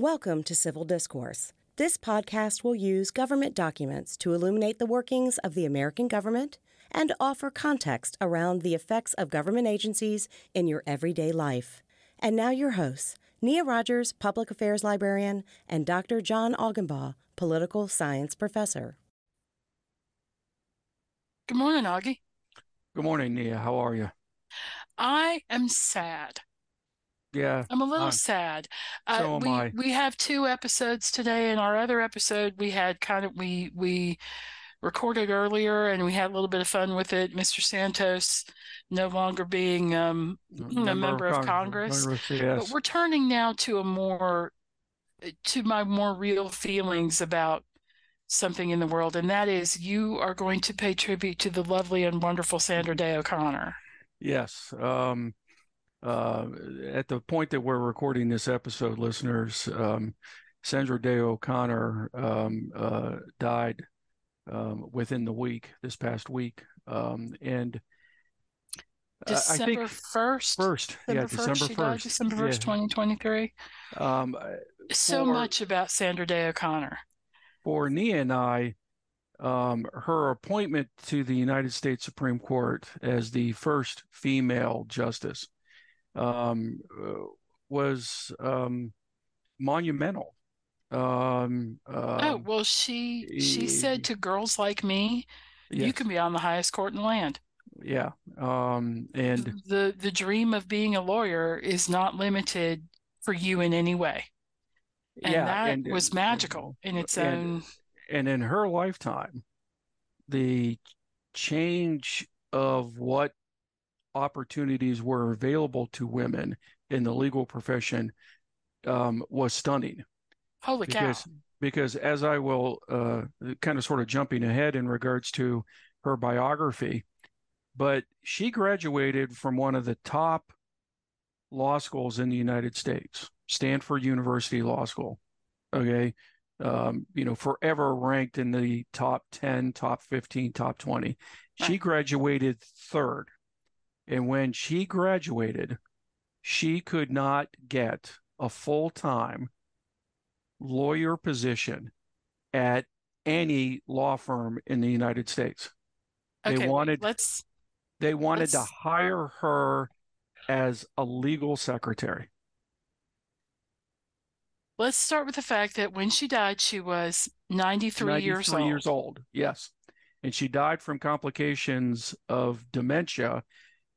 Welcome to Civil Discourse. This podcast will use government documents to illuminate the workings of the American government and offer context around the effects of government agencies in your everyday life. And now your hosts, Nia Rogers, public affairs librarian, and Dr. John Augenbaugh, political science professor. Good morning, Augie. Good morning, Nia. How are you? I am sad. Yeah. I'm a little sad. So am I. We have two episodes today. In our other episode, we had we recorded earlier and we had a little bit of fun with it. Mr. Santos no longer being a member of Congress. Yes. But we're turning now to my more real feelings about something in the world. And that is, you are going to pay tribute to the lovely and wonderful Sandra Day O'Connor. Yes. At the point that we're recording this episode, listeners, Sandra Day O'Connor died within the week, this past week. And December, I think, 1st? December 1st. December 1st, 2023. So much about Sandra Day O'Connor. For Nia and I, her appointment to the United States Supreme Court as the first female justice was monumental. She said to girls like me, yes, you can be on the highest court in the land. Yeah. And the dream of being a lawyer is not limited for you in any way. And yeah, that was magical in its own. And in her lifetime, the change of what opportunities were available to women in the legal profession was stunning. Holy cow. Because as I will, kind of sort of jumping ahead in regards to her biography, but she graduated from one of the top law schools in the United States, Stanford University Law School, okay? Forever ranked in the top 10, top 15, top 20. She graduated third. And when she graduated, she could not get a full-time lawyer position at any law firm in the United States. They wanted to hire her as a legal secretary. Let's start with the fact that when she died, she was 93 years old. 93 years old, yes. And she died from complications of dementia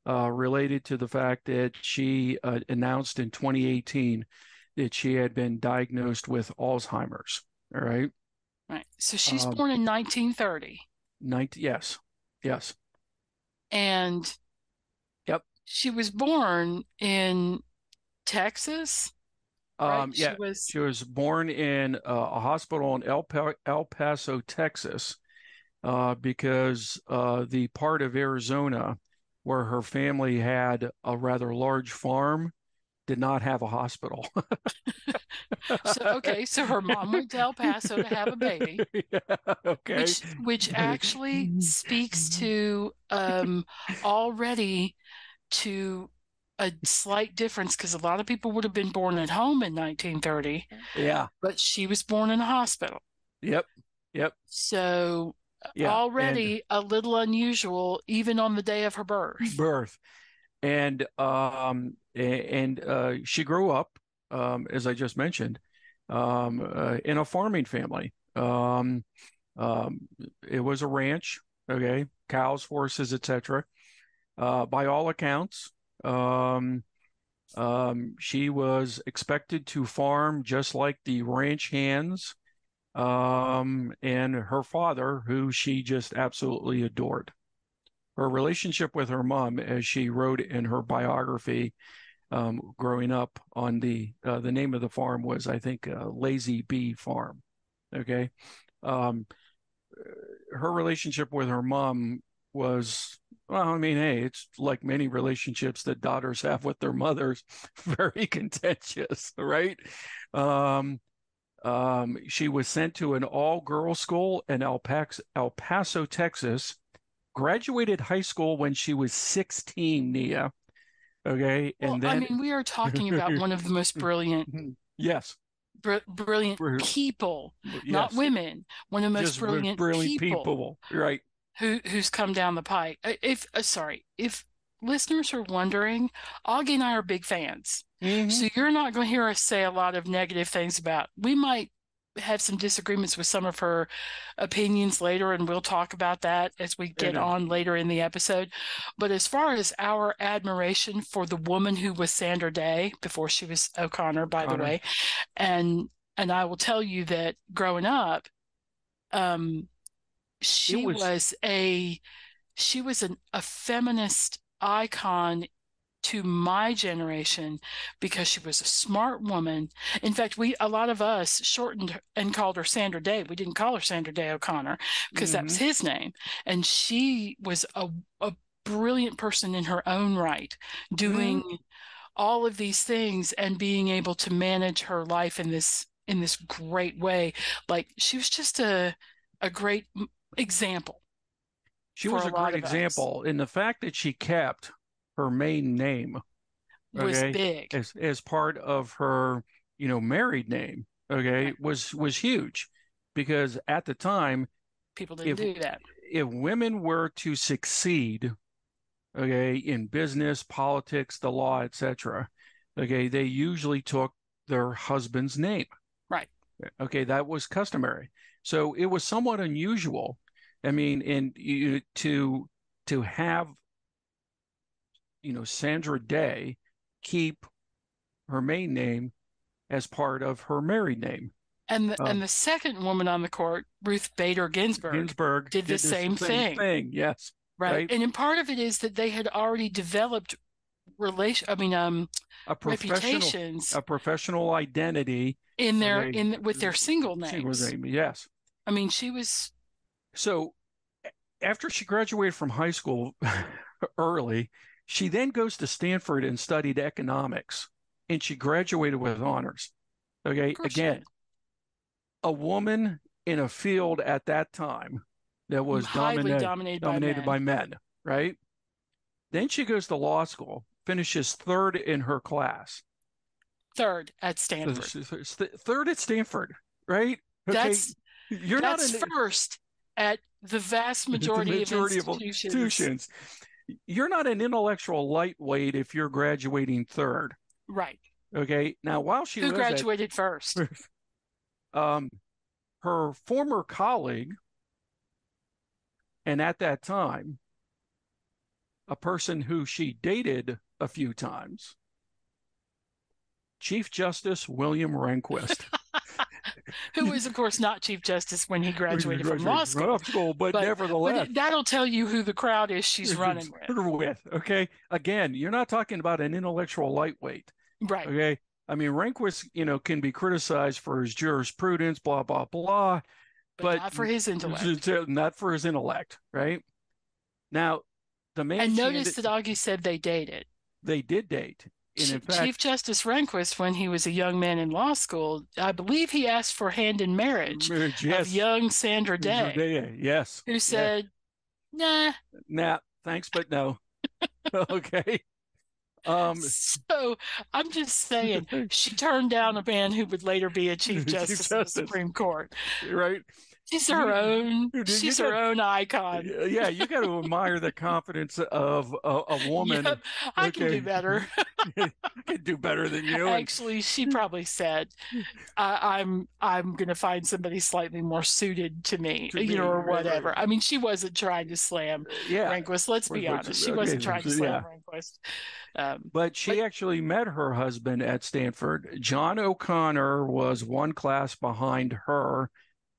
related to the fact that she announced in 2018 that she had been diagnosed with Alzheimer's, all right? Right. So she's born in 1930. Yes. And yep, she was born in Texas. Right? She was born in a hospital in El Paso, Texas, because the part of Arizona where her family had a rather large farm did not have a hospital. So her mom went to El Paso to have a baby. Yeah, okay. Which actually speaks to already to a slight difference, because a lot of people would have been born at home in 1930. Yeah. But she was born in a hospital. Yep. So yeah, already a little unusual, even on the day of her birth. And she grew up, as I just mentioned, in a farming family. It was a ranch, okay, cows, horses, etc. By all accounts, she was expected to farm just like the ranch hands, and her father, who she just absolutely adored. Her relationship with her mom, as she wrote in her biography, growing up on the name of the farm was, I think, Lazy Bee Farm. Okay. Her relationship with her mom was, it's like many relationships that daughters have with their mothers, very contentious, right? She was sent to an all-girls school in El Paso, Texas, graduated high school when she was 16, Nia. Okay. We are talking about one of the most brilliant yes brilliant people, yes. Not women, one of the most just brilliant people, right? Who's come down the pike. If listeners are wondering, Augie and I are big fans. Mm-hmm. So you're not going to hear us say a lot of negative things about. We might have some disagreements with some of her opinions later, and we'll talk about that as we get on later in the episode. But as far as our admiration for the woman who was Sandra Day, before she was O'Connor, by the way, and I will tell you that growing up, she was a feminist icon to my generation, because she was a smart woman. In fact, a lot of us shortened her and called her Sandra Day. We didn't call her Sandra Day O'Connor, because that was his name. And she was a brilliant person in her own right, doing all of these things and being able to manage her life in this great way. Like, she was just a great example. She was a great example. And the fact that she kept her main name was big as part of her, married name. Was huge, because at the time people didn't do that. If women were to succeed, in business, politics, the law, etc., they usually took their husband's name. Right. Okay, that was customary. So it was somewhat unusual. I mean, to have Sandra Day keep her main name as part of her married name. And the second woman on the court, Ruth Bader Ginsburg did the same thing. Yes. Right. And part of it is that they had already developed reputations, a professional identity with their single names. Yes. I mean, she was. So after she graduated from high school early, she then goes to Stanford and studied economics, and she graduated with honors. Again, a woman in a field at that time that was dominated by men, right? Then she goes to law school, finishes third in her class. Third at Stanford. Third at Stanford, right? That's first at the vast majority of institutions. You're not an intellectual lightweight if you're graduating third. Right. Okay. Now, while she graduated first? Her former colleague, and at that time, a person who she dated a few times, Chief Justice William Rehnquist. Who was, of course, not Chief Justice when he graduated from law school. But nevertheless. But that'll tell you who the crowd is she's running with. Okay. Again, you're not talking about an intellectual lightweight. Right. Okay. I mean, Rehnquist, can be criticized for his jurisprudence, blah, blah, blah. But not for his intellect. Not for his intellect, right? Now, the man. And notice that Augie said they dated. They did date. In fact, Chief Justice Rehnquist, when he was a young man in law school, I believe he asked for hand in marriage of young Sandra Day. Yes. Who said, nah, thanks, but no. Okay. So I'm just saying, she turned down a man who would later be a Chief Justice of the Supreme Court. Right. She's her own icon. Yeah, you got to admire the confidence of a woman. Yep, I can do better. I can do better than you. Actually, she probably said, I'm going to find somebody slightly more suited to me, or whatever. Right. I mean, she wasn't trying to slam Rehnquist. Let's be honest. She wasn't trying to slam Rehnquist. But she actually met her husband at Stanford. John O'Connor was one class behind her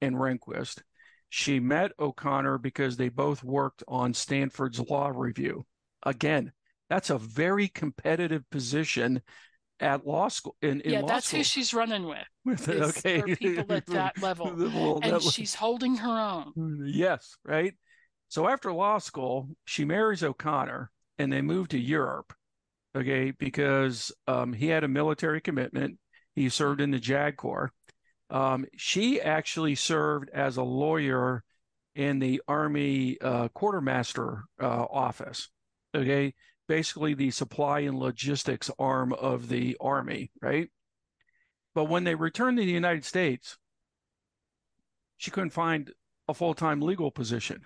and Rehnquist. She met O'Connor because they both worked on Stanford's law review. Again, that's a very competitive position at law school. That's who she's running with. Okay, people at that level, she's holding her own. Yes, right. So after law school, she marries O'Connor, and they move to Europe. Okay, because he had a military commitment. He served in the JAG Corps. She actually served as a lawyer in the Army quartermaster office, basically the supply and logistics arm of the Army, right? But when they returned to the United States, she couldn't find a full-time legal position.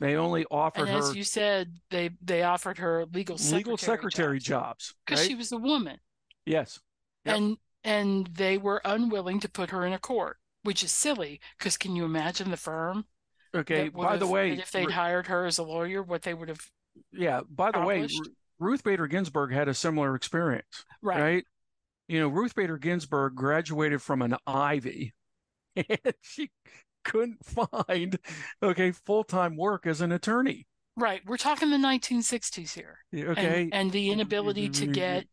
They only offered her, as you said, they offered her legal secretary jobs because she was a woman. Yes. Yep. And they were unwilling to put her in a court, which is silly because can you imagine the firm? Okay. By the way, if they'd hired her as a lawyer, what they would have. Yeah. By the way, Ruth Bader Ginsburg had a similar experience. Right. Right. You know, Ruth Bader Ginsburg graduated from an Ivy, and she couldn't find, full-time work as an attorney. Right. We're talking the 1960s here. Okay. And the inability to get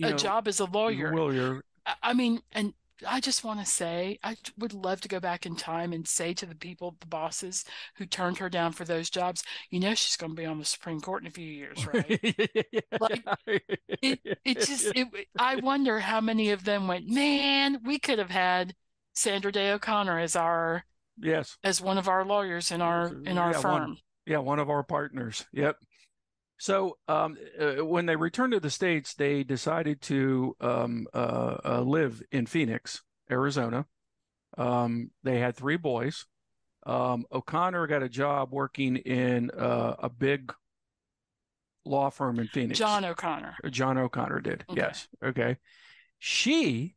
a job as a lawyer. I mean, and I just want to say, I would love to go back in time and say to the people, the bosses who turned her down for those jobs, she's going to be on the Supreme Court in a few years, right? I wonder how many of them went, man, we could have had Sandra Day O'Connor as our as one of our lawyers in our firm. One of our partners. Yep. So when they returned to the States, they decided to live in Phoenix, Arizona. They had three boys. O'Connor got a job working in a big law firm in Phoenix. John O'Connor did. Okay. Yes. Okay. She,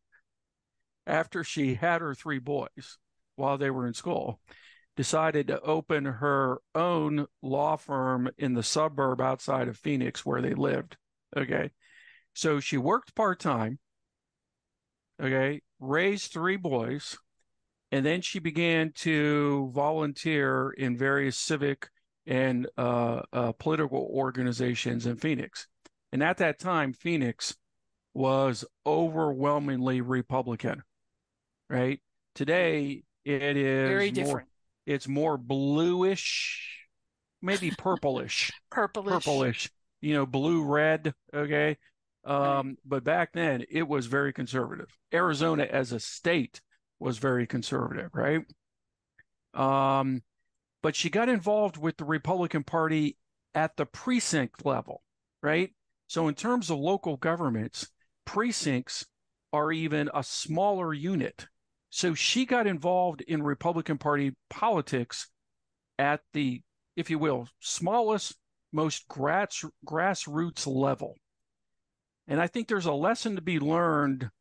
after she had her three boys while they were in school, decided to open her own law firm in the suburb outside of Phoenix where they lived. Okay. So she worked part-time, raised three boys, and then she began to volunteer in various civic and political organizations in Phoenix. And at that time, Phoenix was overwhelmingly Republican. Right. Today it is very different. It's more bluish, maybe purplish. Purplish. Blue red. Okay. But back then it was very conservative. Arizona as a state was very conservative, right? But she got involved with the Republican Party at the precinct level, right? So in terms of local governments, precincts are even a smaller unit. So she got involved in Republican Party politics at the, if you will, smallest, most grassroots level. And I think there's a lesson to be learned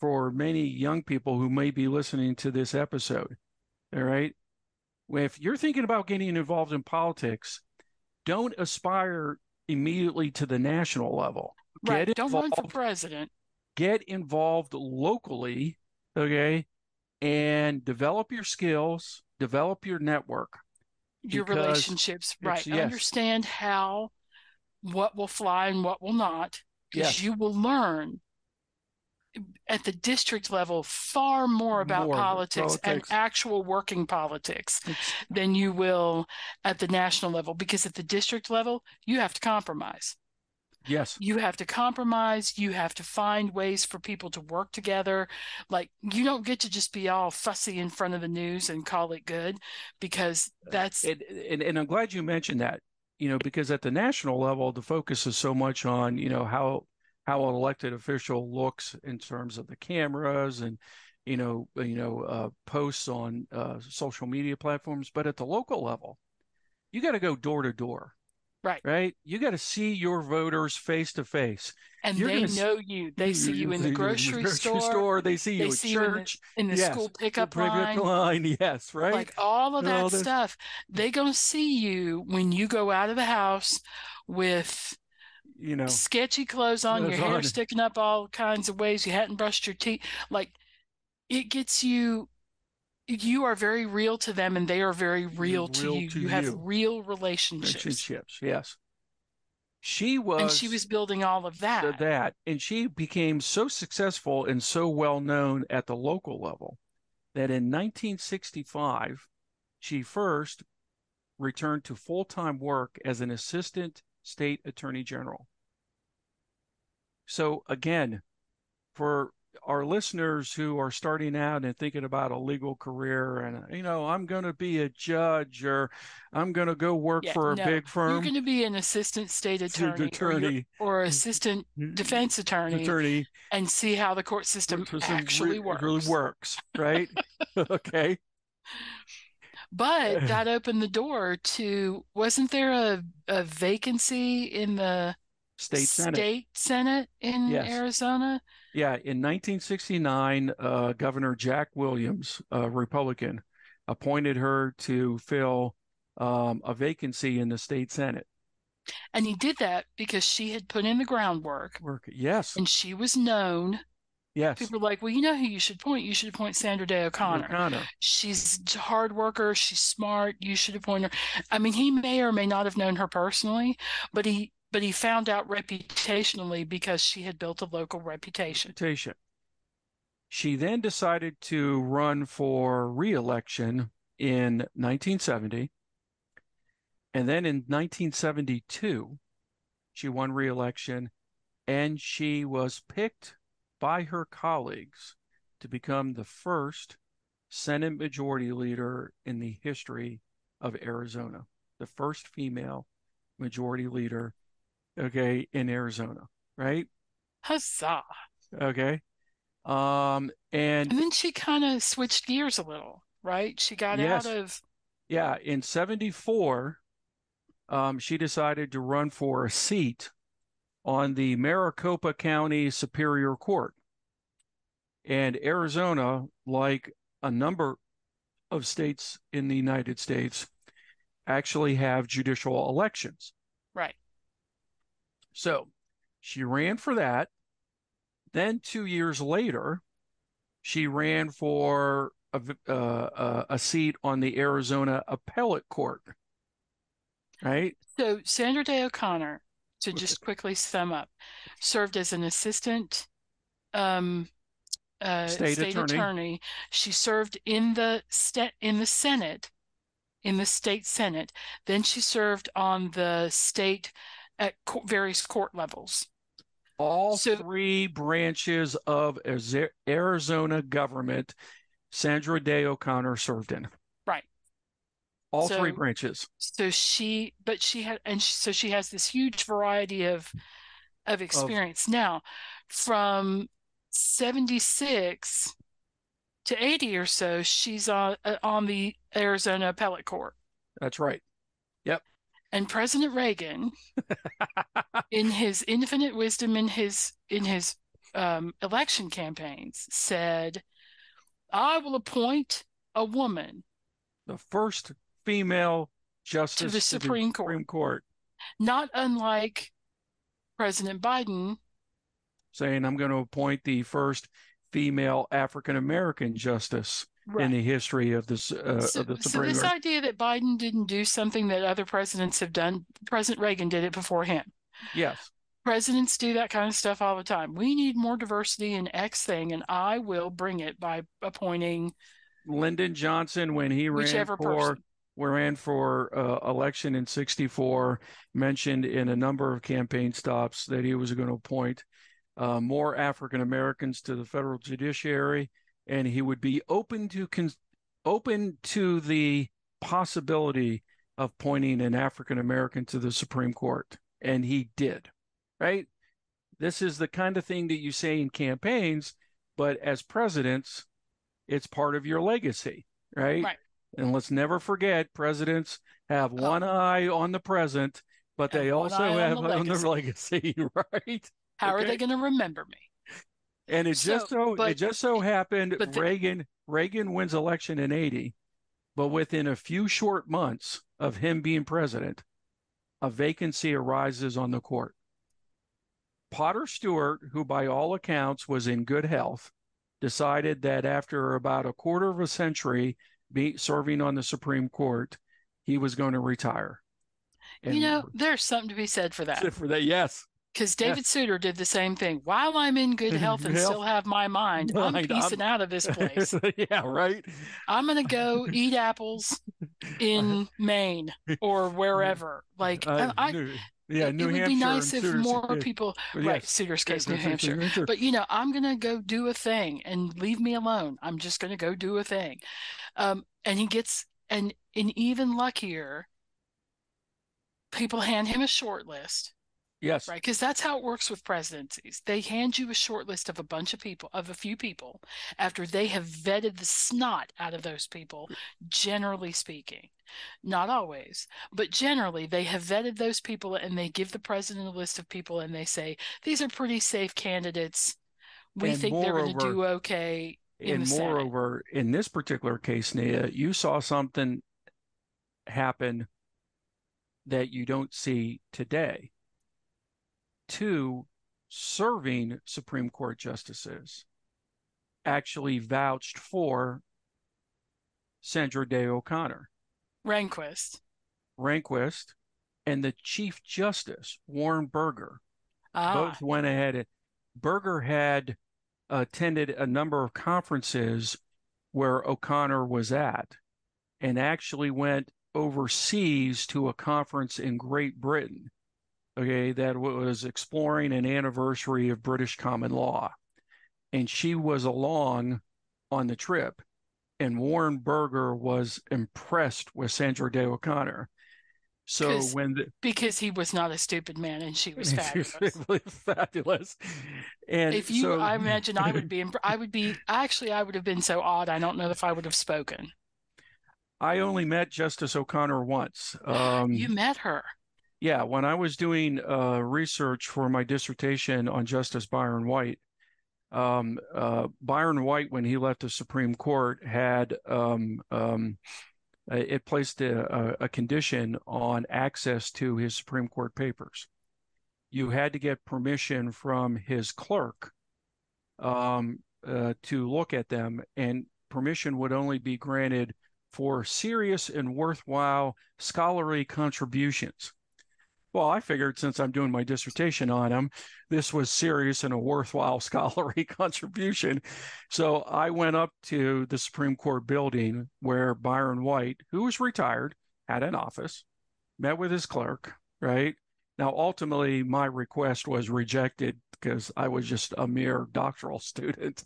for many young people who may be listening to this episode. All right. If you're thinking about getting involved in politics, don't aspire immediately to the national level. Right. Don't run for president. Get involved locally. Okay. And develop your skills, develop your network. Your relationships, right. Yes. Understand what will fly and what will not. Because you will learn at the district level far more about politics and actual working politics than you will at the national level. Because at the district level, you have to compromise. Yes. You have to compromise. You have to find ways for people to work together. Like, you don't get to just be all fussy in front of the news and call it good, because that's... And I'm glad you mentioned that, because at the national level, the focus is so much on, how an elected official looks in terms of the cameras and, posts on social media platforms. But at the local level, you got to go door to door. Right. Right. You got to see your voters face to face. And they know you. They see you in the grocery store. They see you at church. In the school pickup line. Yes. Right. Like all of that stuff. They're going to see you when you go out of the house with, sketchy clothes on, your hair sticking up all kinds of ways. You hadn't brushed your teeth. Like, it gets you. You are very real to them, and they are very real to you. You have real relationships. Yes. She was building all of that. And she became so successful and so well known at the local level that in 1965, she first returned to full-time work as an assistant state attorney general. So again, for our listeners who are starting out and thinking about a legal career and, you know, I'm going to be a judge or I'm going to go work for a big firm. You're going to be an assistant state attorney or assistant defense attorney and see how the court system actually works. Really works, right? Okay. But that opened the door to, wasn't there a vacancy in the State Senate in Arizona? Yeah. In 1969, Governor Jack Williams, a Republican, appointed her to fill a vacancy in the state Senate. And he did that because she had put in the groundwork. Yes. And she was known. Yes. People were like, well, you know who you should appoint? You should appoint Sandra Day O'Connor. She's a hard worker. She's smart. You should appoint her. I mean, he may or may not have known her personally, but he found out reputationally because she had built a local reputation. She then decided to run for re-election in 1970. And then in 1972, she won re-election, and she was picked by her colleagues to become the first Senate majority leader in the history of Arizona, the first female majority leader in Arizona, right? Huzzah. Okay. And then she kind of switched gears a little, right? She got out of... Yeah, in 74, she decided to run for a seat on the Maricopa County Superior Court. And Arizona, like a number of states in the United States, actually have judicial elections. Right. So she ran for that. Then 2 years later, she ran for a seat on the Arizona Appellate Court, right? So Sandra Day O'Connor, to just quickly sum up, served as an assistant state attorney. She served in the Senate, in the state Senate. Then she served on the state at various court levels. Three branches of Arizona government, Sandra Day O'Connor served in. Right. Three branches. So she has this huge variety of experience. Now, from 76 to 80 or so, she's on the Arizona Appellate Court. That's right. Yep. And President Reagan, in his infinite wisdom in his election campaigns, said, I will appoint a woman. The first female justice to the Supreme Court. Not unlike President Biden. Saying, I'm going to appoint the first female African-American justice. Right. In the history of this, of the Supreme Court. So this idea that Biden didn't do something that other presidents have done, President Reagan did it before him. Yes. Presidents do that kind of stuff all the time. We need more diversity in X thing, and I will bring it by appointing Lyndon Johnson when he ran for election in 1964, mentioned in a number of campaign stops that he was going to appoint more African Americans to the federal judiciary. And he would be open to the possibility of appointing an African American to the Supreme Court, and he did. Right? This is the kind of thing that you say in campaigns, but as presidents, it's part of your legacy, right? Right. And let's never forget, presidents have one eye on the present, but they also have on their legacy, right? How are they going to remember me? And it just so happened Reagan wins election in 80, but within a few short months of him being president, a vacancy arises on the court. Potter Stewart, who by all accounts was in good health, decided that after about a quarter of a century serving on the Supreme Court, he was going to retire. And there's something to be said for that. Yes. Because David Souter did the same thing. While I'm in good health and still have my mind, I'm peacing out of this place. Yeah, right? I'm going to go eat apples, in Maine or wherever. Like, New Hampshire. It would be nice if more people, right, Cedars Case, New Hampshire. But, I'm going to go do a thing and leave me alone. I'm just going to go do a thing. And he gets an even luckier. People hand him a short list. Yes. Right. Because that's how it works with presidencies. They hand you a short list of a few people, after they have vetted the snot out of those people, generally speaking. Not always, but generally they have vetted those people, and they give the president a list of people and they say, these are pretty safe candidates. We think they're going to do okay. In this particular case, Nia, you saw something happen that you don't see today. Two serving Supreme Court justices actually vouched for Sandra Day O'Connor. Rehnquist and the Chief Justice, Warren Burger, both went ahead. Burger had attended a number of conferences where O'Connor was at, and actually went overseas to a conference in Great Britain. Okay, that was exploring an anniversary of British common law. And she was along on the trip. And Warren Burger was impressed with Sandra Day O'Connor. So because he was not a stupid man, and she was fabulous. Fabulous. And I imagine I would have been so odd. I don't know if I would have spoken. I only met Justice O'Connor once. You met her. Yeah, when I was doing research for my dissertation on Justice Byron White, when he left the Supreme Court, had it placed a condition on access to his Supreme Court papers. You had to get permission from his clerk to look at them, and permission would only be granted for serious and worthwhile scholarly contributions. Well, I figured, since I'm doing my dissertation on him, this was serious and a worthwhile scholarly contribution. So I went up to the Supreme Court building where Byron White, who was retired, had an office, met with his clerk, right? Now, ultimately, my request was rejected because I was just a mere doctoral student.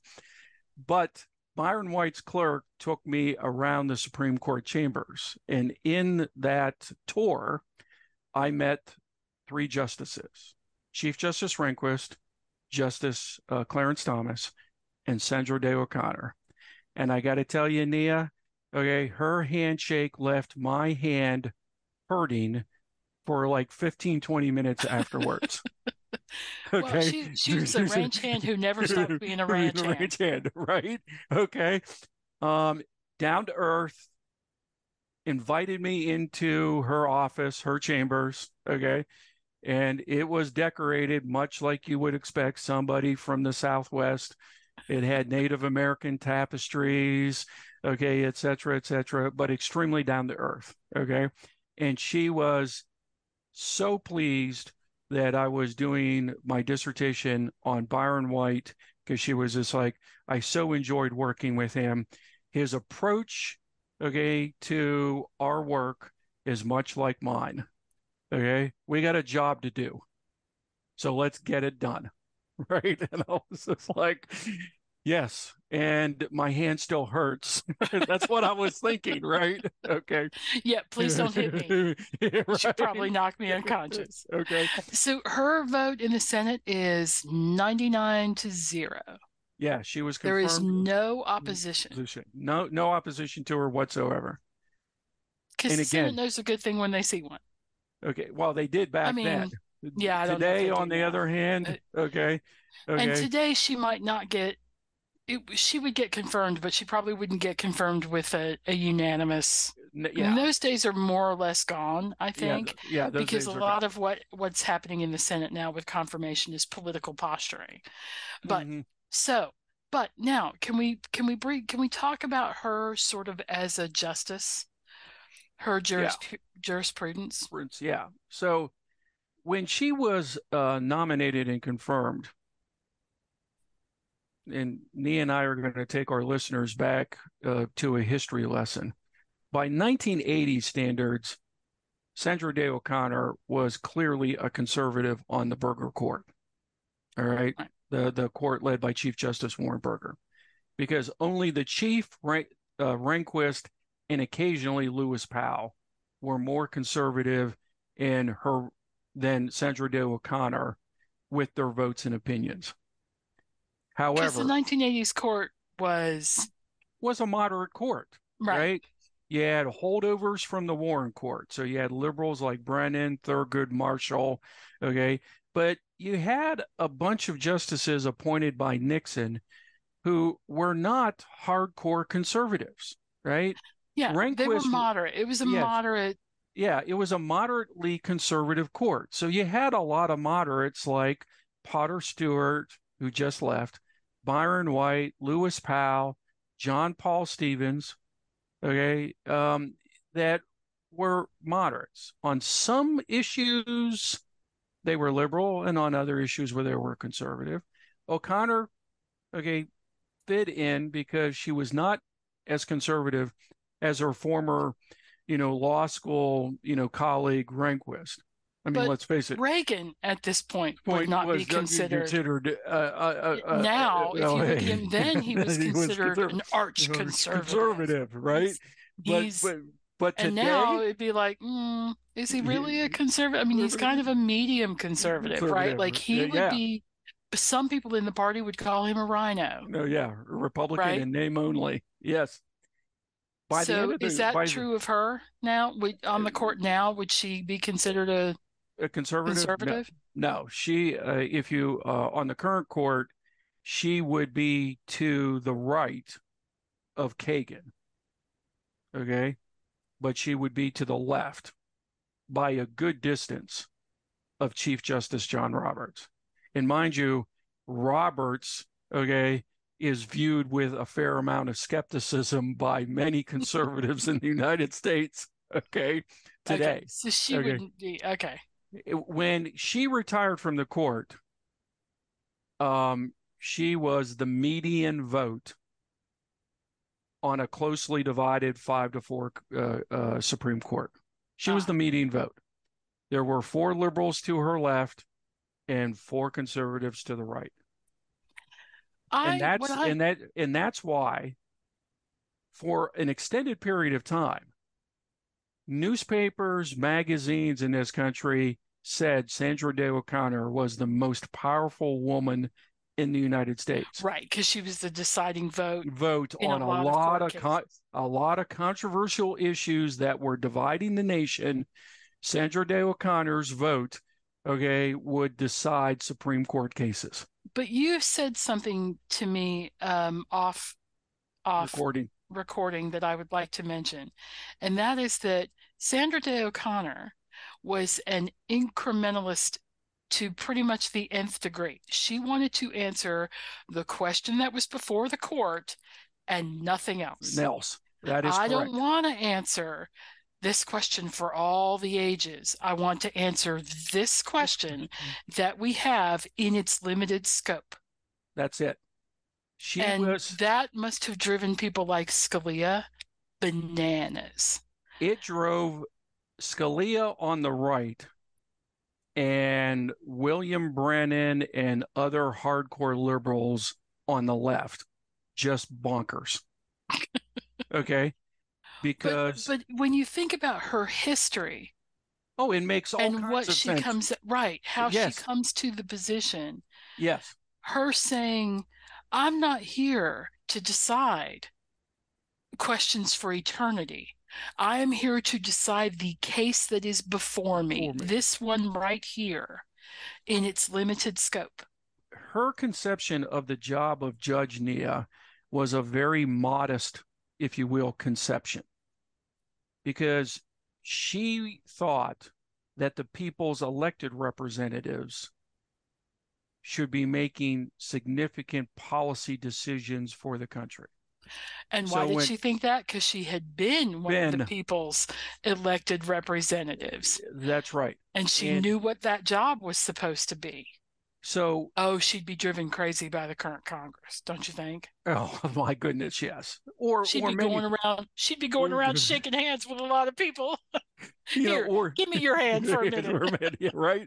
But Byron White's clerk took me around the Supreme Court chambers. And in that tour, I met three justices: Chief Justice Rehnquist, Justice Clarence Thomas, and Sandra Day O'Connor. And I got to tell you, Nia, okay, her handshake left my hand hurting for like 15, 20 minutes afterwards. Okay. Well, she was a ranch hand who never stopped being a ranch hand, right? Okay. Down to earth. Invited me into her office, her chambers, okay? And it was decorated much like you would expect somebody from the Southwest. It had Native American tapestries, okay, et cetera, but extremely down to earth, okay? And she was so pleased that I was doing my dissertation on Byron White, because she was just like, I so enjoyed working with him. His approach, okay, to our work is much like mine. Okay, we got a job to do, so let's get it done, right? And I was just like, yes, and my hand still hurts. That's what I was thinking, right? Okay. Yeah, please don't hit me. Right? She probably knocked me unconscious. Okay. So her vote in the Senate is 99-0. Yeah, she was confirmed. There is no opposition. No opposition to her whatsoever. Because the Senate knows a good thing when they see one. Okay, well, they did back then. Yeah, today, on the other hand, okay. And today she might not get – she would get confirmed, but she probably wouldn't get confirmed with a unanimous – yeah. Those days are more or less gone, I think, because a lot of what's happening in the Senate now with confirmation is political posturing. But mm-hmm. – So, but now can we talk about her sort of as a justice, her jurisprudence? Yeah. So when she was nominated and confirmed, and Nia and I are going to take our listeners back to a history lesson. By 1980 standards, Sandra Day O'Connor was clearly a conservative on the Burger Court, all right? The court led by Chief Justice Warren Burger, because only the chief, Rehnquist, and occasionally Lewis Powell were more conservative in her than Sandra Day O'Connor with their votes and opinions. However, because the 1980s court was a moderate court, right? You had holdovers from the Warren court. So you had liberals like Brennan, Thurgood Marshall, okay? But you had a bunch of justices appointed by Nixon who were not hardcore conservatives, right? Yeah, Rehnquist, they were moderate. It was a moderate. Yeah, it was a moderately conservative court. So you had a lot of moderates like Potter Stewart, who just left, Byron White, Lewis Powell, John Paul Stevens, okay, that were moderates. On some issues, they were liberal, and on other issues where they were conservative. O'Connor, okay, fit in because she was not as conservative as her former, law school, colleague Rehnquist. I mean, but let's face it. Reagan at this point would not be considered now, if you look at him then, he was considered an arch-conservative. Conservative, right? But today, and now it'd be like, is he really a conservative? I mean, he's kind of a medium conservative, right? Like he would be, some people in the party would call him a rhino. No, yeah, Republican in name only, yes. So is that true of her now? On the court now, would she be considered a conservative? No. She, if you, on the current court, she would be to the right of Kagan, okay? But she would be to the left by a good distance of Chief Justice John Roberts. And mind you, Roberts, okay, is viewed with a fair amount of skepticism by many conservatives in the United States, okay, today. Okay, so she wouldn't be, okay. When she retired from the court, she was the median vote on a closely divided 5-4 Supreme Court. She was the median vote. There were 4 liberals to her left and 4 conservatives to the right. And that's why, for an extended period of time, newspapers, magazines in this country said Sandra Day O'Connor was the most powerful woman in the United States. Right, because she was the deciding vote on a lot of controversial issues that were dividing the nation. Sandra Day O'Connor's vote, okay, would decide Supreme Court cases. But you said something to me off recording that I would like to mention, and that is that Sandra Day O'Connor was an incrementalist to pretty much the nth degree. She wanted to answer the question that was before the court and nothing else. That is correct. I don't want to answer this question for all the ages. I want to answer this question that we have in its limited scope. That's it. That must have driven people like Scalia bananas. It drove Scalia on the right and William Brennan and other hardcore liberals on the left just bonkers. Okay. Because but when you think about her history, it makes all kinds of sense. And what she comes she comes to the position. Yes. Her saying, "I'm not here to decide questions for eternity. I am here to decide the case that is before me. This one right here in its limited scope." Her conception of the job of Judge Nia was a very modest, if you will, conception, because she thought that the people's elected representatives should be making significant policy decisions for the country. And why did she think that? Because she had been one of the people's elected representatives. That's right. And she knew what that job was supposed to be. So, she'd be driven crazy by the current Congress, don't you think? Oh my goodness, yes. Or she'd be going around shaking hands with a lot of people. Give me your hand for a minute, right?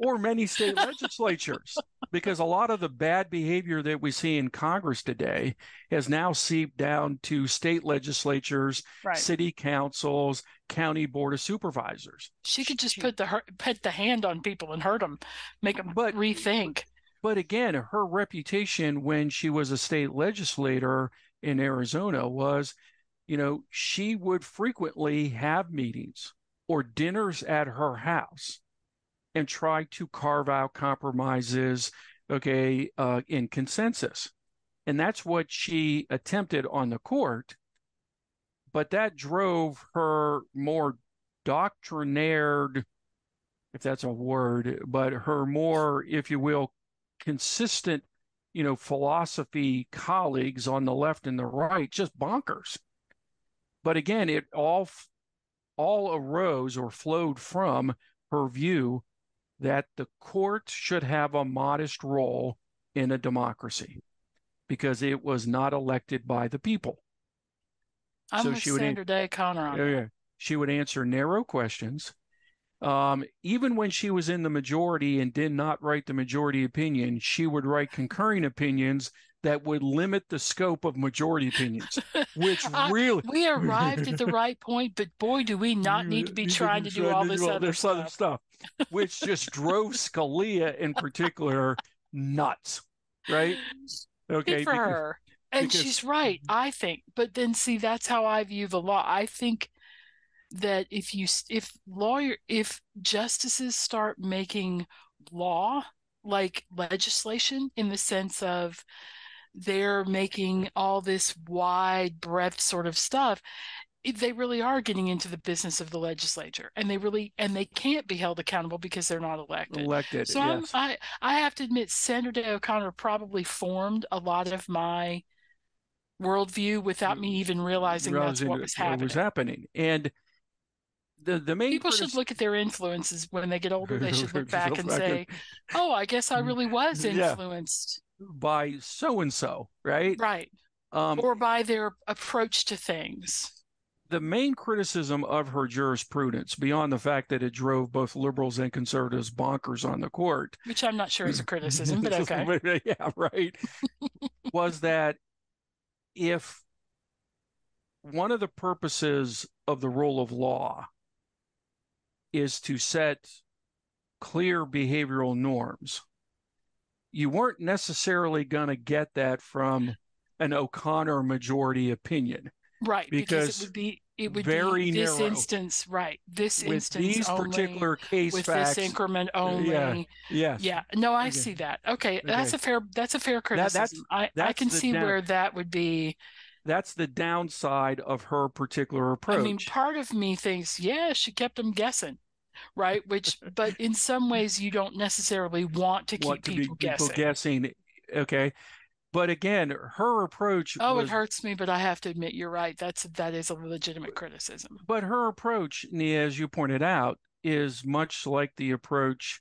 Or many state legislatures, because a lot of the bad behavior that we see in Congress today has now seeped down to state legislatures, city councils, county board of supervisors. She could just put the hand on people and hurt them, make them rethink. But again, her reputation when she was a state legislator in Arizona was, she would frequently have meetings or dinners at her house and try to carve out compromises, in consensus. And that's what she attempted on the court. But that drove her more doctrinaire, if that's a word, but her more, if you will, consistent, philosophy colleagues on the left and the right, just bonkers. But again, it all arose or flowed from her view that the court should have a modest role in a democracy because it was not elected by the people. Sandra Day O'Connor. She would answer narrow questions. Even when she was in the majority and did not write the majority opinion, she would write concurring opinions that would limit the scope of majority opinions, which really... We arrived at the right point, but boy, do we not need to be trying to do all this other stuff. Which just drove Scalia in particular nuts, right? Okay, good for her. Because she's right, I think. But then, see, that's how I view the law. I think that if justices start making law like legislation, in the sense of they're making all this wide breadth sort of stuff, they really are getting into the business of the legislature, and they can't be held accountable because they're not elected. So yes. I have to admit, Sandra Day O'Connor probably formed a lot of my worldview without me even realizing that's what was happening. And the main people should look at their influences when they get older. They should look back and say, "Oh, I guess I really was influenced by so and so," right? Right, or by their approach to things. The main criticism of her jurisprudence, beyond the fact that it drove both liberals and conservatives bonkers on the court, which I'm not sure is a criticism, but okay, yeah, right, was that if one of the purposes of the rule of law is to set clear behavioral norms, you weren't necessarily going to get that from an O'Connor majority opinion. Right, because it would be this narrow instance, right? This with instance these only, particular case with facts, this increment only. Yeah. No, I see that. Okay, that's a fair criticism. I can see where that would be. That's the downside of her particular approach. I mean, part of me thinks, she kept them guessing, right? But in some ways, you don't necessarily want to keep people guessing. Okay. But again, her approach... it hurts me, but I have to admit, you're right. That is a legitimate criticism. But her approach, Nia, as you pointed out, is much like the approach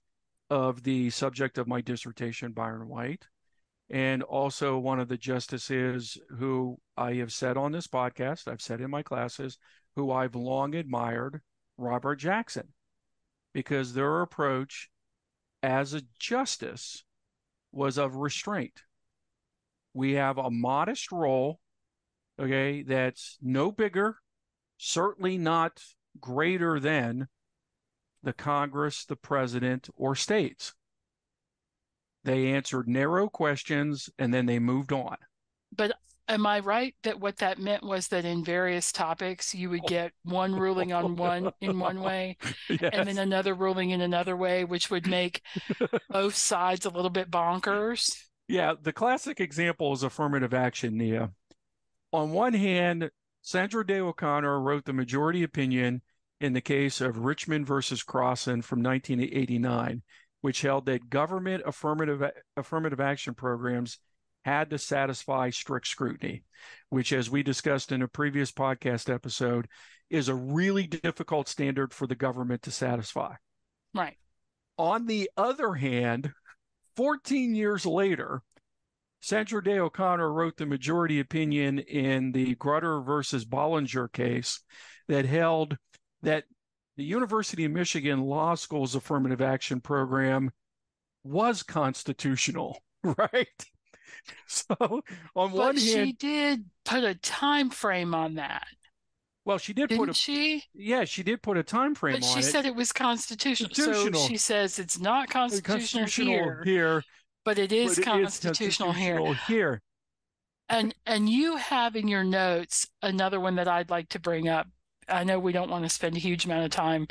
of the subject of my dissertation, Byron White, and also one of the justices who I have said on this podcast, I've said in my classes, who I've long admired, Robert Jackson, because their approach as a justice was of restraint. We have a modest role, that's no bigger, certainly not greater than the Congress, the president, or states. They answered narrow questions, and then they moved on. But am I right that what that meant was that in various topics, you would get one ruling on one in one way, and then another ruling in another way, which would make both sides a little bit bonkers? Yeah, the classic example is affirmative action, Nia. On one hand, Sandra Day O'Connor wrote the majority opinion in the case of Richmond versus Crossan from 1989, which held that government affirmative action programs had to satisfy strict scrutiny, which, as we discussed in a previous podcast episode, is a really difficult standard for the government to satisfy. Right. On the other hand, 14 years later, Sandra Day O'Connor wrote the majority opinion in the Grutter versus Bollinger case that held that the University of Michigan Law School's affirmative action program was constitutional, right? So on one hand, she did put a time frame on that. Well, she did put a Yeah, she did put a time frame on it. But she said it was constitutional. So she says it's not constitutional here. But it is constitutional here. And you have in your notes another one that I'd like to bring up. I know we don't want to spend a huge amount of time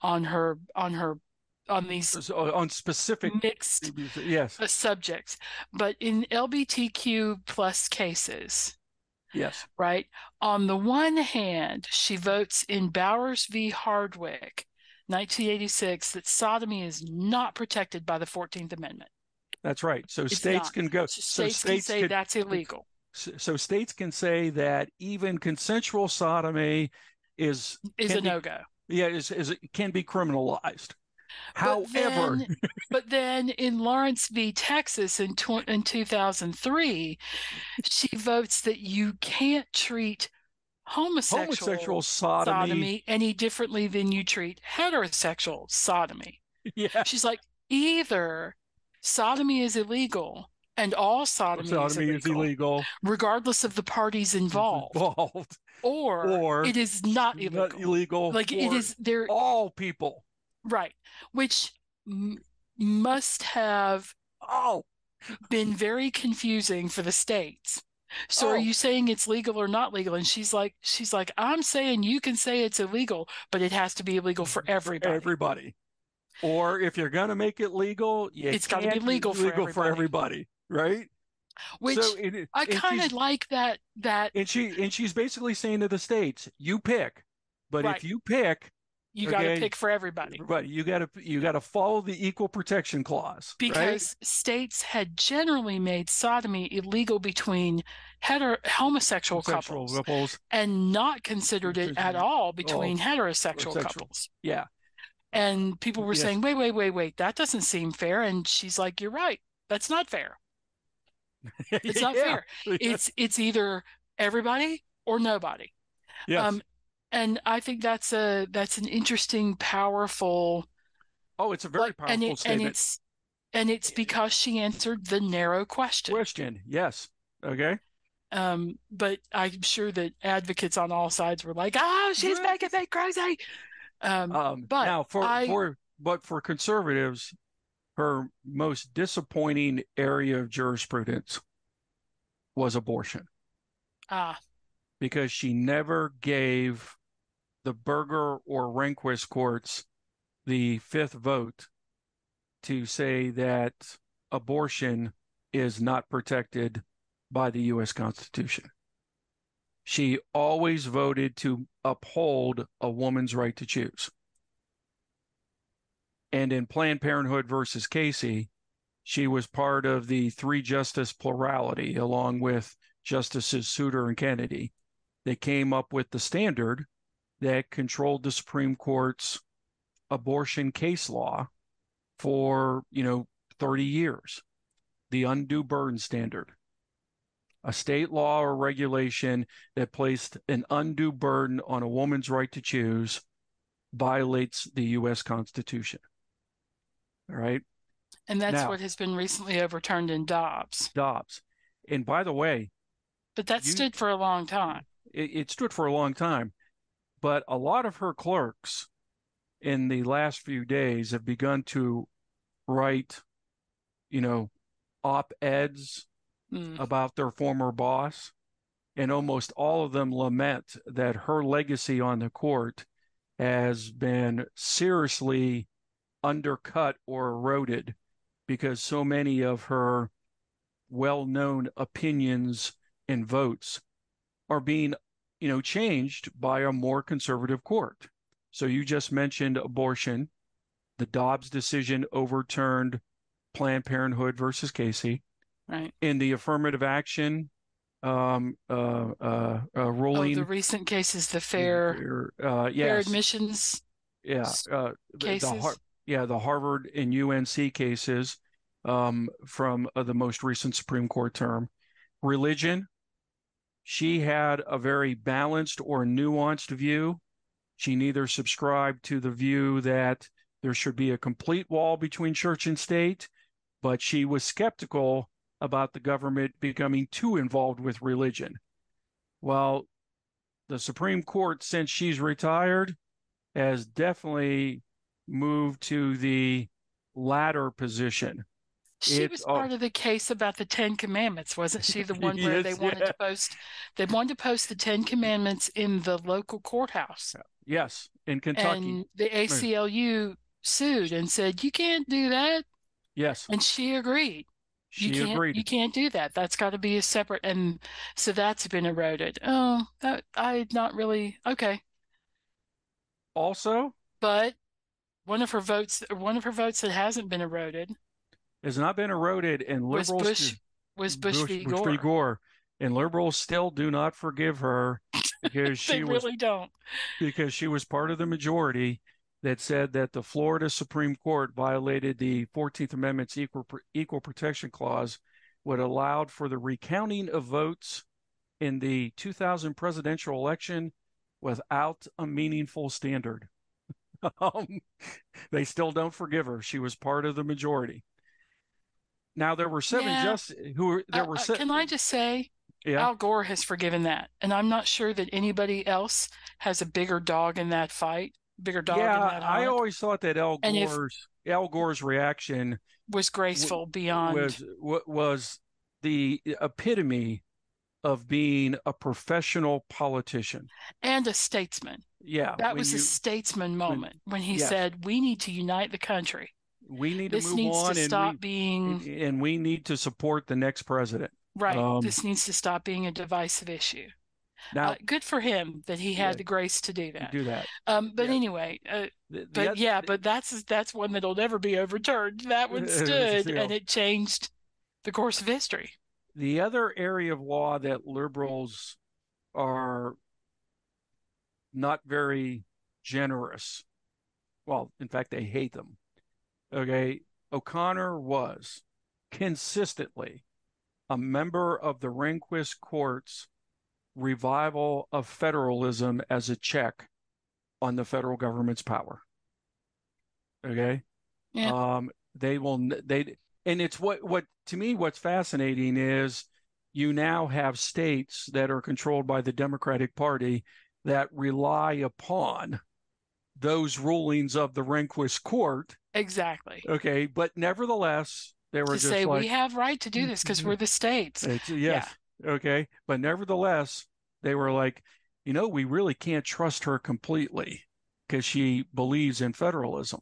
on specific mixed subjects, but in LGBTQ plus cases. Yes. Right. On the one hand, she votes in Bowers v. Hardwick, 1986, that sodomy is not protected by the 14th Amendment. That's right. So it's states not. Can go. So states can say that's illegal. So states can say that even consensual sodomy is a no-go. Yeah, can be criminalized. However, but then in Lawrence v. Texas in 2003, she votes that you can't treat homosexual sodomy any differently than you treat heterosexual sodomy. Yeah. She's like, either sodomy is illegal and all sodomy is illegal, regardless of the parties involved, or it is not illegal. Like it is, they're all people. Right, which must have been very confusing for the states. So are you saying it's legal or not legal? And she's like, I'm saying you can say it's illegal, but it has to be illegal for everybody. Or if you're going to make it legal, it's got to be legal for everybody, right? Which so I kind of like that. And she's basically saying to the states, you pick, but if you pick. You got to pick for everybody. Right. You got to follow the Equal Protection Clause. Because states had generally made sodomy illegal between homosexual couples and not considered it at all between heterosexual couples. Yeah. And people were saying, wait, that doesn't seem fair. And she's like, you're right. That's not fair. It's not fair. Yeah. It's either everybody or nobody. Yes. And I think that's an interesting, powerful. It's a very powerful statement. And it's because she answered the narrow question. Yes. Okay. But I'm sure that advocates on all sides were like, she's making me crazy. But now for conservatives, her most disappointing area of jurisprudence was abortion. Because she never gave the Burger or Rehnquist courts the fifth vote to say that abortion is not protected by the U.S. Constitution. She always voted to uphold a woman's right to choose. And in Planned Parenthood v. Casey, she was part of the three-justice plurality, along with Justices Souter and Kennedy. They came up with the standard that controlled the Supreme Court's abortion case law for, 30 years, the undue burden standard, a state law or regulation that placed an undue burden on a woman's right to choose violates the U.S. Constitution. All right. And that's what has been recently overturned in Dobbs. And by the way. But that stood for a long time. It stood for a long time, but a lot of her clerks in the last few days have begun to write, op-eds about their former boss, and almost all of them lament that her legacy on the court has been seriously undercut or eroded because so many of her well-known opinions and votes are being, changed by a more conservative court. So you just mentioned abortion. The Dobbs decision overturned Planned Parenthood versus Casey. Right. In the affirmative action ruling. The recent cases, the fair admissions cases. The Harvard and UNC cases. from the most recent Supreme Court term. Religion, she had a very balanced or nuanced view. She neither subscribed to the view that there should be a complete wall between church and state, but she was skeptical about the government becoming too involved with religion. Well, the Supreme Court, since she's retired, has definitely moved to the latter position. She was part of the case about the Ten Commandments, wasn't she? The one where they wanted to post the Ten Commandments in the local courthouse. Yes, in Kentucky. And the ACLU sued and said, "You can't do that." Yes. And she agreed. You can't do that. That's got to be a separate, and so that's been eroded. Oh, that I not really okay. Also, but one of her votes that hasn't been eroded has not been eroded, and liberals was Bush v. Gore, and liberals still do not forgive her because because she was part of the majority that said that the Florida Supreme Court violated the 14th Amendment's Equal Protection Clause, which allowed for the recounting of votes in the 2000 presidential election without a meaningful standard. They still don't forgive her. She was part of the majority. Now, there were seven justices who were there. Can I just say? Yeah. Al Gore has forgiven that, and I'm not sure that anybody else has a bigger dog in that fight. I always thought that Al Gore's reaction was graceful beyond was the epitome of being a professional politician and a statesman. Yeah, that was a statesman moment when he said, "We need to unite the country. We need to move on and stop being, and we need to support the next president." Right. This needs to stop being a divisive issue. Now, good for him that he had the grace to do that. Anyway, but that's one that'll never be overturned. That one stood, and it changed the course of history. The other area of law that liberals are not very generous. Well, in fact, they hate them. Okay, O'Connor was consistently a member of the Rehnquist Court's revival of federalism as a check on the federal government's power. Okay, what's fascinating is you now have states that are controlled by the Democratic Party that rely upon those rulings of the Rehnquist Court. Exactly. Okay, but nevertheless, they were to just say we have right to do this because we're the states. Okay, but nevertheless, they were like, we really can't trust her completely because she believes in federalism.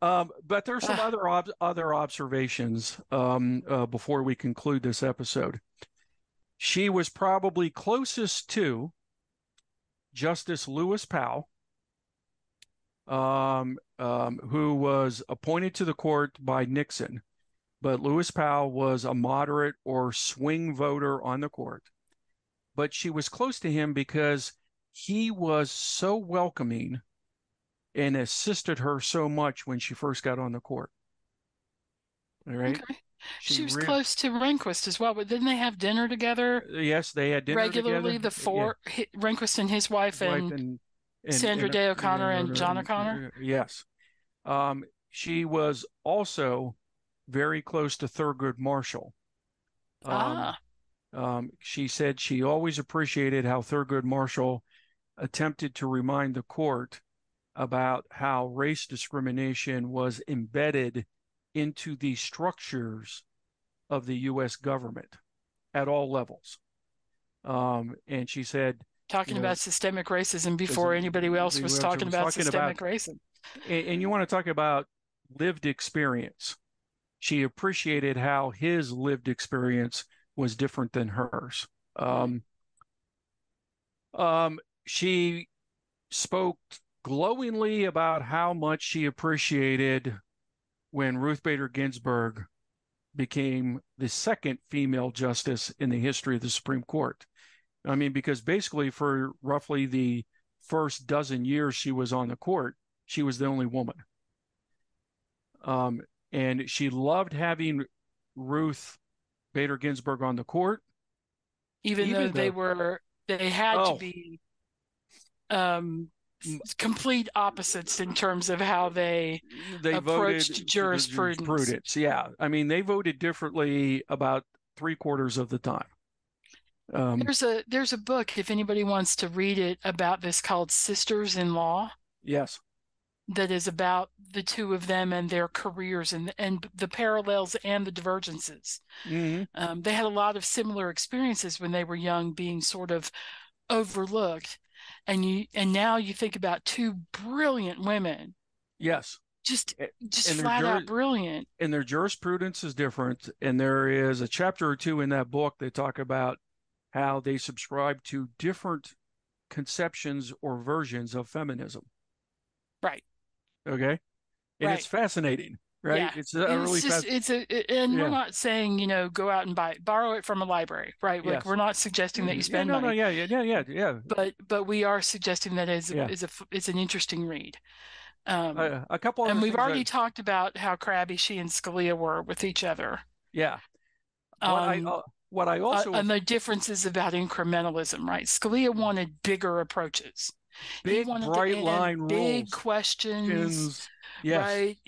But there's some other observations before we conclude this episode. She was probably closest to Justice Lewis Powell, who was appointed to the court by Nixon. But Lewis Powell was a moderate or swing voter on the court. But she was close to him because he was so welcoming and assisted her so much when she first got on the court. All right. Okay. She was close to Rehnquist as well, but didn't they have dinner together? Yes, they had dinner regularly. The four, Rehnquist and his wife, and Sandra Day O'Connor and John O'Connor. Yes. She was also very close to Thurgood Marshall. She said she always appreciated how Thurgood Marshall attempted to remind the court about how race discrimination was embedded into the structures of the U.S. government at all levels. And she said, talking about systemic racism before anybody else was talking about systemic racism. And you want to talk about lived experience. She appreciated how his lived experience was different than hers. She spoke glowingly about how much she appreciated when Ruth Bader Ginsburg became the second female justice in the history of the Supreme Court. I mean, because basically for roughly the first dozen years she was on the court, she was the only woman. And she loved having Ruth Bader Ginsburg on the court. Even though they had to be complete opposites in terms of how they approached jurisprudence. Yeah. I mean, they voted differently about 3/4 of the time. There's a book, if anybody wants to read it, about this called Sisters in Law. Yes. That is about the two of them and their careers and the parallels and the divergences. Mm-hmm. They had a lot of similar experiences when they were young, being sort of overlooked. And now you think about two brilliant women. Yes. Just flat out brilliant. And their jurisprudence is different. And there is a chapter or two in that book that talk about how they subscribe to different conceptions or versions of feminism. Right. Okay. And it's fascinating, right? Yeah. It's we're not saying, go out and borrow it from a library, right? Like we're not suggesting that you spend money. No. But we are suggesting that it's an interesting read. A couple of, and we've already talked about how crabby she and Scalia were with each other. Yeah. And the differences about incrementalism, right? Scalia wanted bigger approaches. Big bright line rules. Big questions. Yes. Right?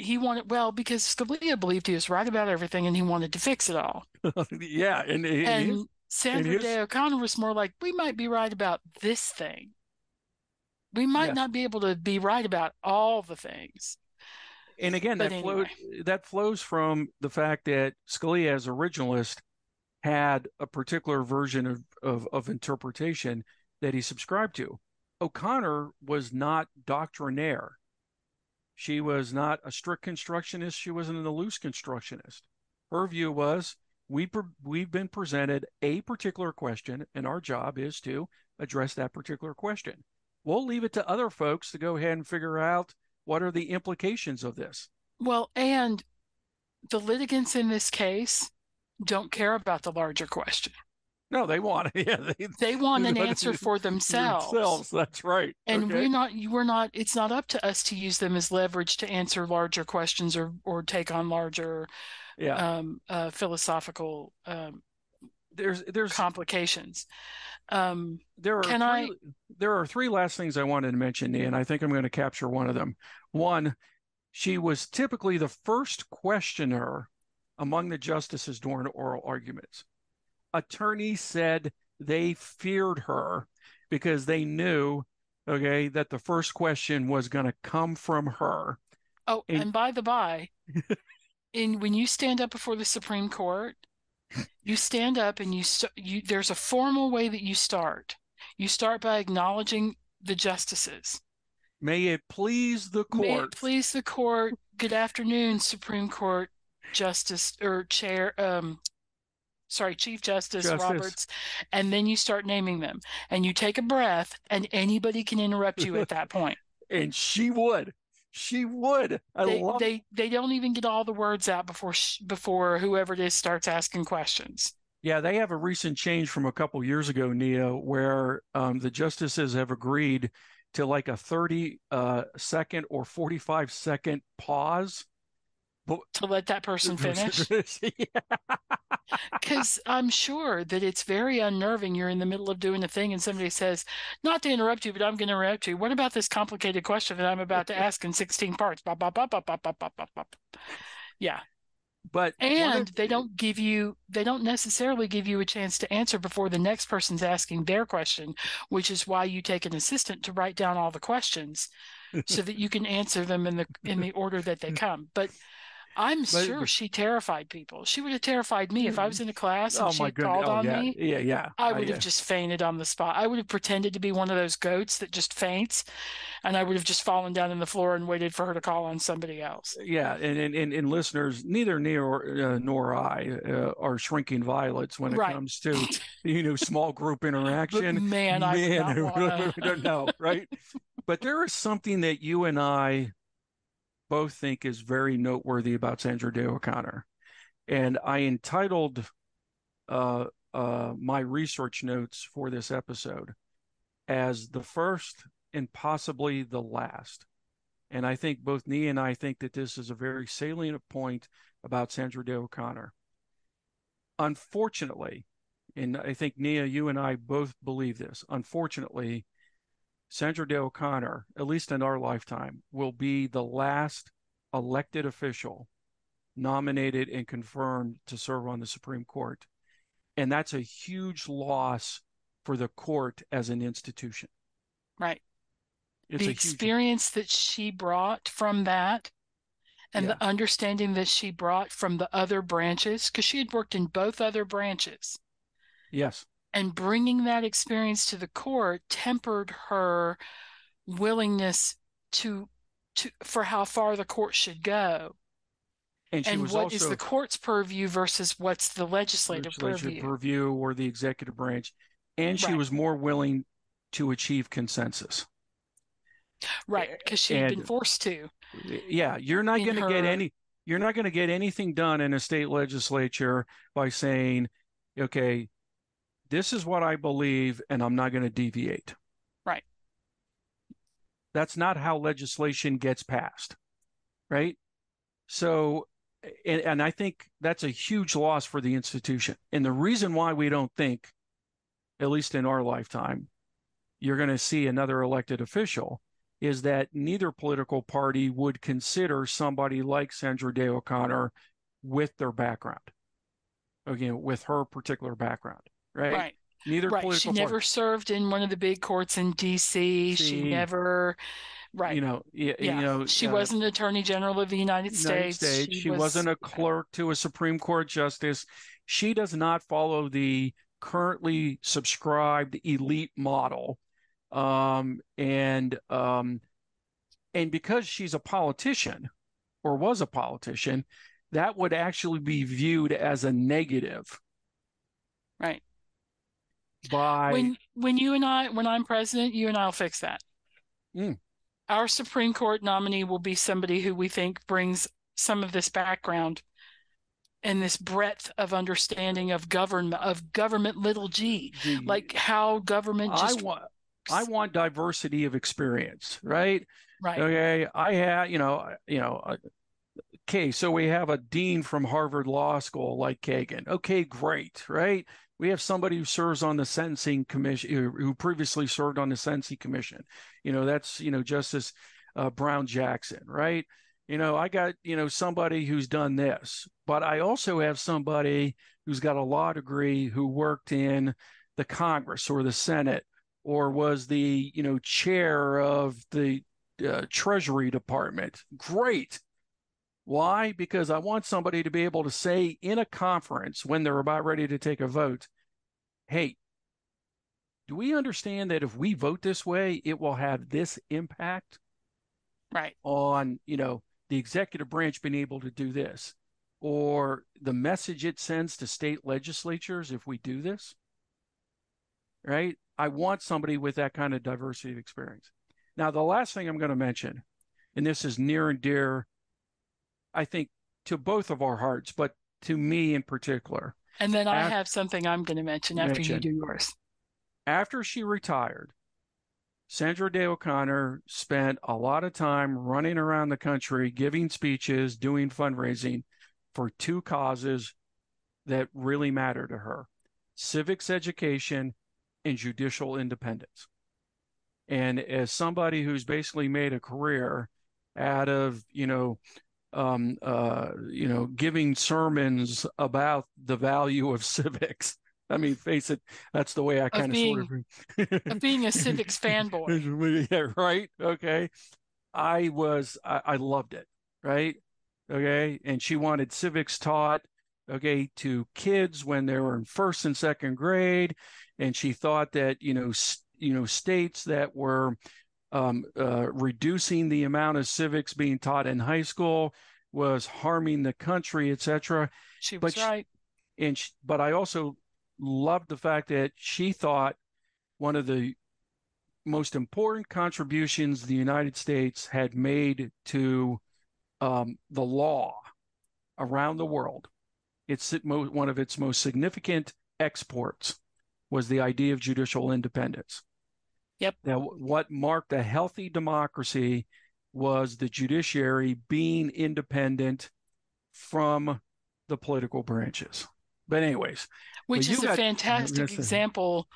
Because Scalia believed he was right about everything and he wanted to fix it all. Yeah. And Sandra Day O'Connor was more like, we might be right about this thing. We might not be able to be right about all the things. And again, that flows from the fact that Scalia, as originalist, had a particular version of interpretation that he subscribed to. O'Connor was not doctrinaire. She was not a strict constructionist. She wasn't a loose constructionist. Her view was, we've been presented a particular question, and our job is to address that particular question. We'll leave it to other folks to go ahead and figure out what are the implications of this. Well, and the litigants in this case don't care about the larger question. No, they want it. Yeah, they want an answer for themselves. That's right. And we're not. It's not up to us to use them as leverage to answer larger questions or take on larger, philosophical. There's complications. There are three last things I wanted to mention, Nia, and I think I'm going to capture one of them. One, she was typically the first questioner among the justices during oral arguments. Attorneys said they feared her because they knew, that the first question was going to come from her. Oh, and by the by, when you stand up before the Supreme Court, you stand up and you there's a formal way that you start. You start by acknowledging the justices. May it please the court. May it please the court. Good afternoon, Supreme Court Justice or Chair. Chief Justice Roberts, and then you start naming them, and you take a breath, and anybody can interrupt you at that point. And she would. They don't even get all the words out before whoever it is starts asking questions. Yeah, they have a recent change from a couple years ago, Nia, where the justices have agreed to like a 30-second or 45-second pause. To let that person finish? Because I'm sure that it's very unnerving. You're in the middle of doing a thing and somebody says, not to interrupt you, but I'm going to interrupt you. What about this complicated question that I'm about to ask in 16 parts? Bop, bop, bop, bop, bop, bop, bop, bop. Yeah. And they don't necessarily give you a chance to answer before the next person's asking their question, which is why you take an assistant to write down all the questions so that you can answer them in the order that they come. But I'm sure she terrified people. She would have terrified me if I was in a class and she called on me. Yeah. I would have just fainted on the spot. I would have pretended to be one of those goats that just faints, and I would have just fallen down on the floor and waited for her to call on somebody else. Yeah, and listeners, neither Nia nor I are shrinking violets when it comes to small group interaction. But I don't know, right? But there is something that you and I both think is very noteworthy about Sandra Day O'Connor. And I entitled my research notes for this episode as the first and possibly the last. And I think both Nia and I think that this is a very salient point about Sandra Day O'Connor. Unfortunately, and I think Nia, you and I both believe this, unfortunately, Sandra Day O'Connor, at least in our lifetime, will be the last elected official nominated and confirmed to serve on the Supreme Court. And that's a huge loss for the court as an institution. Right. It's the experience that she brought from that and the understanding that she brought from the other branches, because she had worked in both other branches. Yes. And bringing that experience to the court tempered her willingness to for how far the court should go. And what also, is the court's purview versus what's the legislative purview or the executive branch. And she was more willing to achieve consensus. Right, because she had been forced to. Yeah, you're not going to get any. You're not going to get anything done in a state legislature by saying, "Okay, this is what I believe, and I'm not going to deviate." Right. That's not how legislation gets passed, right? So, and I think that's a huge loss for the institution. And the reason why we don't think, at least in our lifetime, you're going to see another elected official is that neither political party would consider somebody like Sandra Day O'Connor with their background. Again, with her particular background, right? Right. Neither political party. She never served in one of the big courts in D.C. She never, she wasn't Attorney General of the United States. She wasn't a clerk to a Supreme Court justice. She does not follow the currently subscribed elite model. And because she's a politician or was a politician, that would actually be viewed as a negative. Right. By when I'm president, you and I'll fix that. Mm. Our Supreme Court nominee will be somebody who we think brings some of this background and this breadth of understanding of government little g, like how government just I want diversity of experience, right? Right. Okay. I had, okay. So we have a dean from Harvard Law School like Kagan. Okay, great. Right. We have somebody who serves on the Sentencing Commission, who previously served on the Sentencing Commission. That's, Justice Brown Jackson, right? I got, somebody who's done this, but I also have somebody who's got a law degree who worked in the Congress or the Senate, or was the chair of the Treasury Department. Great. Why? Because I want somebody to be able to say in a conference when they're about ready to take a vote, hey, do we understand that if we vote this way, it will have this impact on the executive branch being able to do this, or the message it sends to state legislatures if we do this, right? I want somebody with that kind of diversity of experience. Now, the last thing I'm going to mention, and this is near and dear, I think, to both of our hearts, but to me in particular. And then I have something I'm going to mention after you do yours. After she retired, Sandra Day O'Connor spent a lot of time running around the country, giving speeches, doing fundraising for two causes that really matter to her: civics education and judicial independence. And as somebody who's basically made a career out of giving sermons about the value of civics, I mean, face it, that's the way I kind of sort of of being a civics fanboy. Yeah, right. Okay, I loved it. Right. Okay, and she wanted civics taught, okay, to kids when they were in first and second grade. And she thought that, states that were reducing the amount of civics being taught in high school was harming the country, et cetera. She was right. But I also loved the fact that she thought one of the most important contributions the United States had made to the law around the world, it's one of its most significant exports, was the idea of judicial independence. Yep. Now, what marked a healthy democracy was the judiciary being independent from the political branches. But anyways. Which is a fantastic example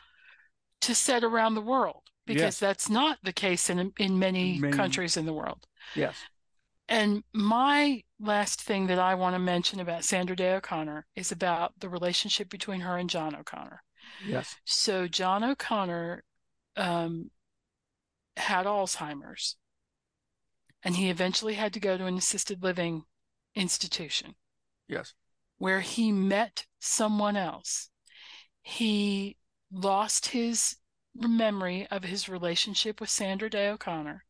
to set around the world, because that's not the case in many countries in the world. Yes. And my last thing that I want to mention about Sandra Day O'Connor is about the relationship between her and John O'Connor. Yes. So John O'Connor had Alzheimer's, and he eventually had to go to an assisted living institution. Yes. Where he met someone else. He lost his memory of his relationship with Sandra Day O'Connor,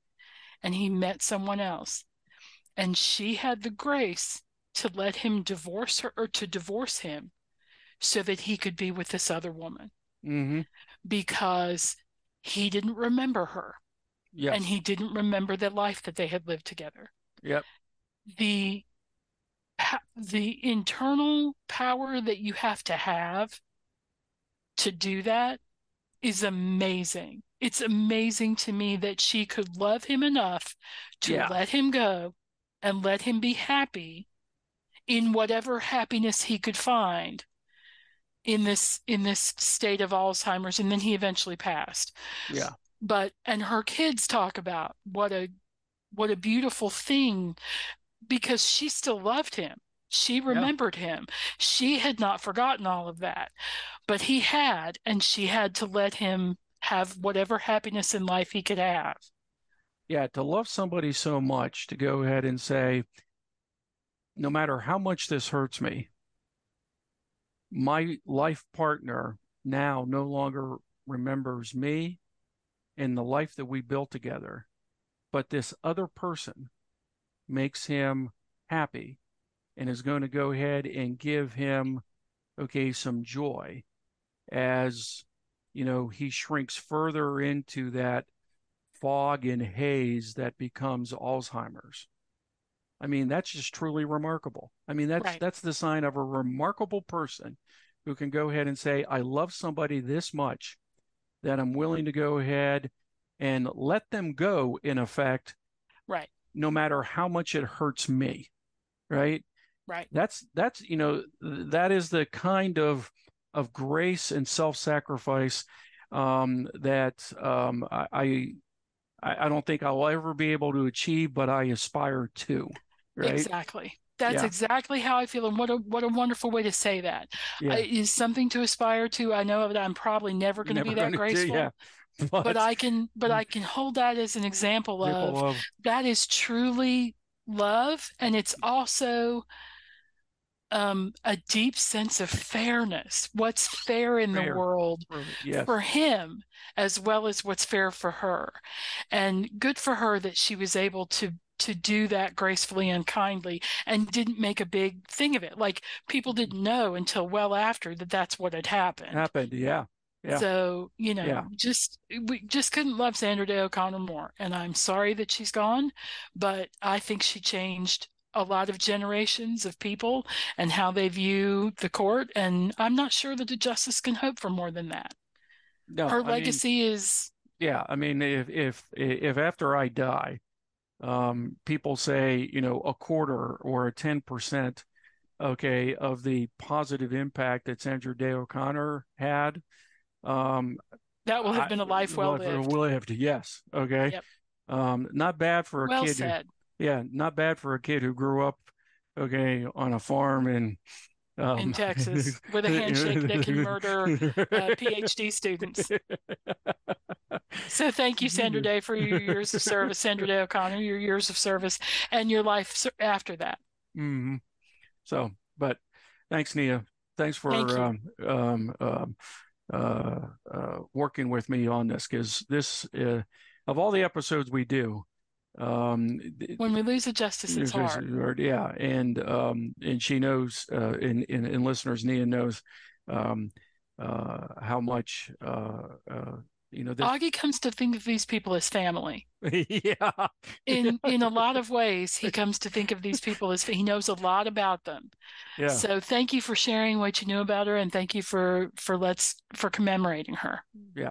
and he met someone else. And she had the grace to let him divorce her, or to divorce him, so that he could be with this other woman. Mm-hmm. Because he didn't remember her. Yes. And he didn't remember the life that they had lived together. Yep. The internal power that you have to have to do that is amazing. It's amazing to me that she could love him enough to let him go and let him be happy in whatever happiness he could find in this state of Alzheimer's. And then he eventually passed. Yeah. But, and her kids talk about what a beautiful thing, because she still loved him. She remembered him. She had not forgotten all of that, but he had, and she had to let him have whatever happiness in life he could have. Yeah, to love somebody so much, to go ahead and say, no matter how much this hurts me, my life partner now no longer remembers me and the life that we built together, but this other person makes him happy and is going to go ahead and give him, some joy as, he shrinks further into that fog and haze that becomes Alzheimer's. I mean, that's just truly remarkable. I mean, that's the sign of a remarkable person who can go ahead and say, I love somebody this much that I'm willing to go ahead and let them go, in effect. Right. No matter how much it hurts me, right? Right. That's that is the kind of grace and self-sacrifice that I don't think I'll ever be able to achieve, but I aspire to. Right? Exactly. That's exactly how I feel, and what a wonderful way to say that. Yeah. Is something to aspire to. I know that I'm probably never going to be that graceful. But I can hold that as an example of that is truly love, and it's also a deep sense of fairness. What's fair in the world for him, as well as what's fair for her. And good for her that she was able to do that gracefully and kindly, and didn't make a big thing of it. Like, people didn't know until well after that's what had happened. Yeah. So, we couldn't love Sandra Day O'Connor more. And I'm sorry that she's gone, but I think she changed a lot of generations of people and how they view the court. And I'm not sure that the justice can hope for more than that. No, her legacy is. Yeah. I mean, if after I die, people say, a quarter or a 10%, of the positive impact that Sandra Day O'Connor had, that will have been a life well lived. Yes. Okay. Yep. Not bad for a kid. Said. Not bad for a kid who grew up, on a farm in Texas with a handshake that can murder PhD students. So thank you, Sandra Day, for your years of service, Sandra Day O'Connor, your years of service, and your life after that. Mm-hmm. So, but thanks, Nia. Thanks for working with me on this, because this, of all the episodes we do, when we lose a justice, it's hard. Yeah, and she knows, and listeners, Nia knows how much this... Augie comes to think of these people as family. Yeah. In a lot of ways, he comes to think of these people as he knows a lot about them. Yeah. So thank you for sharing what you knew about her, and thank you for commemorating her. Yeah.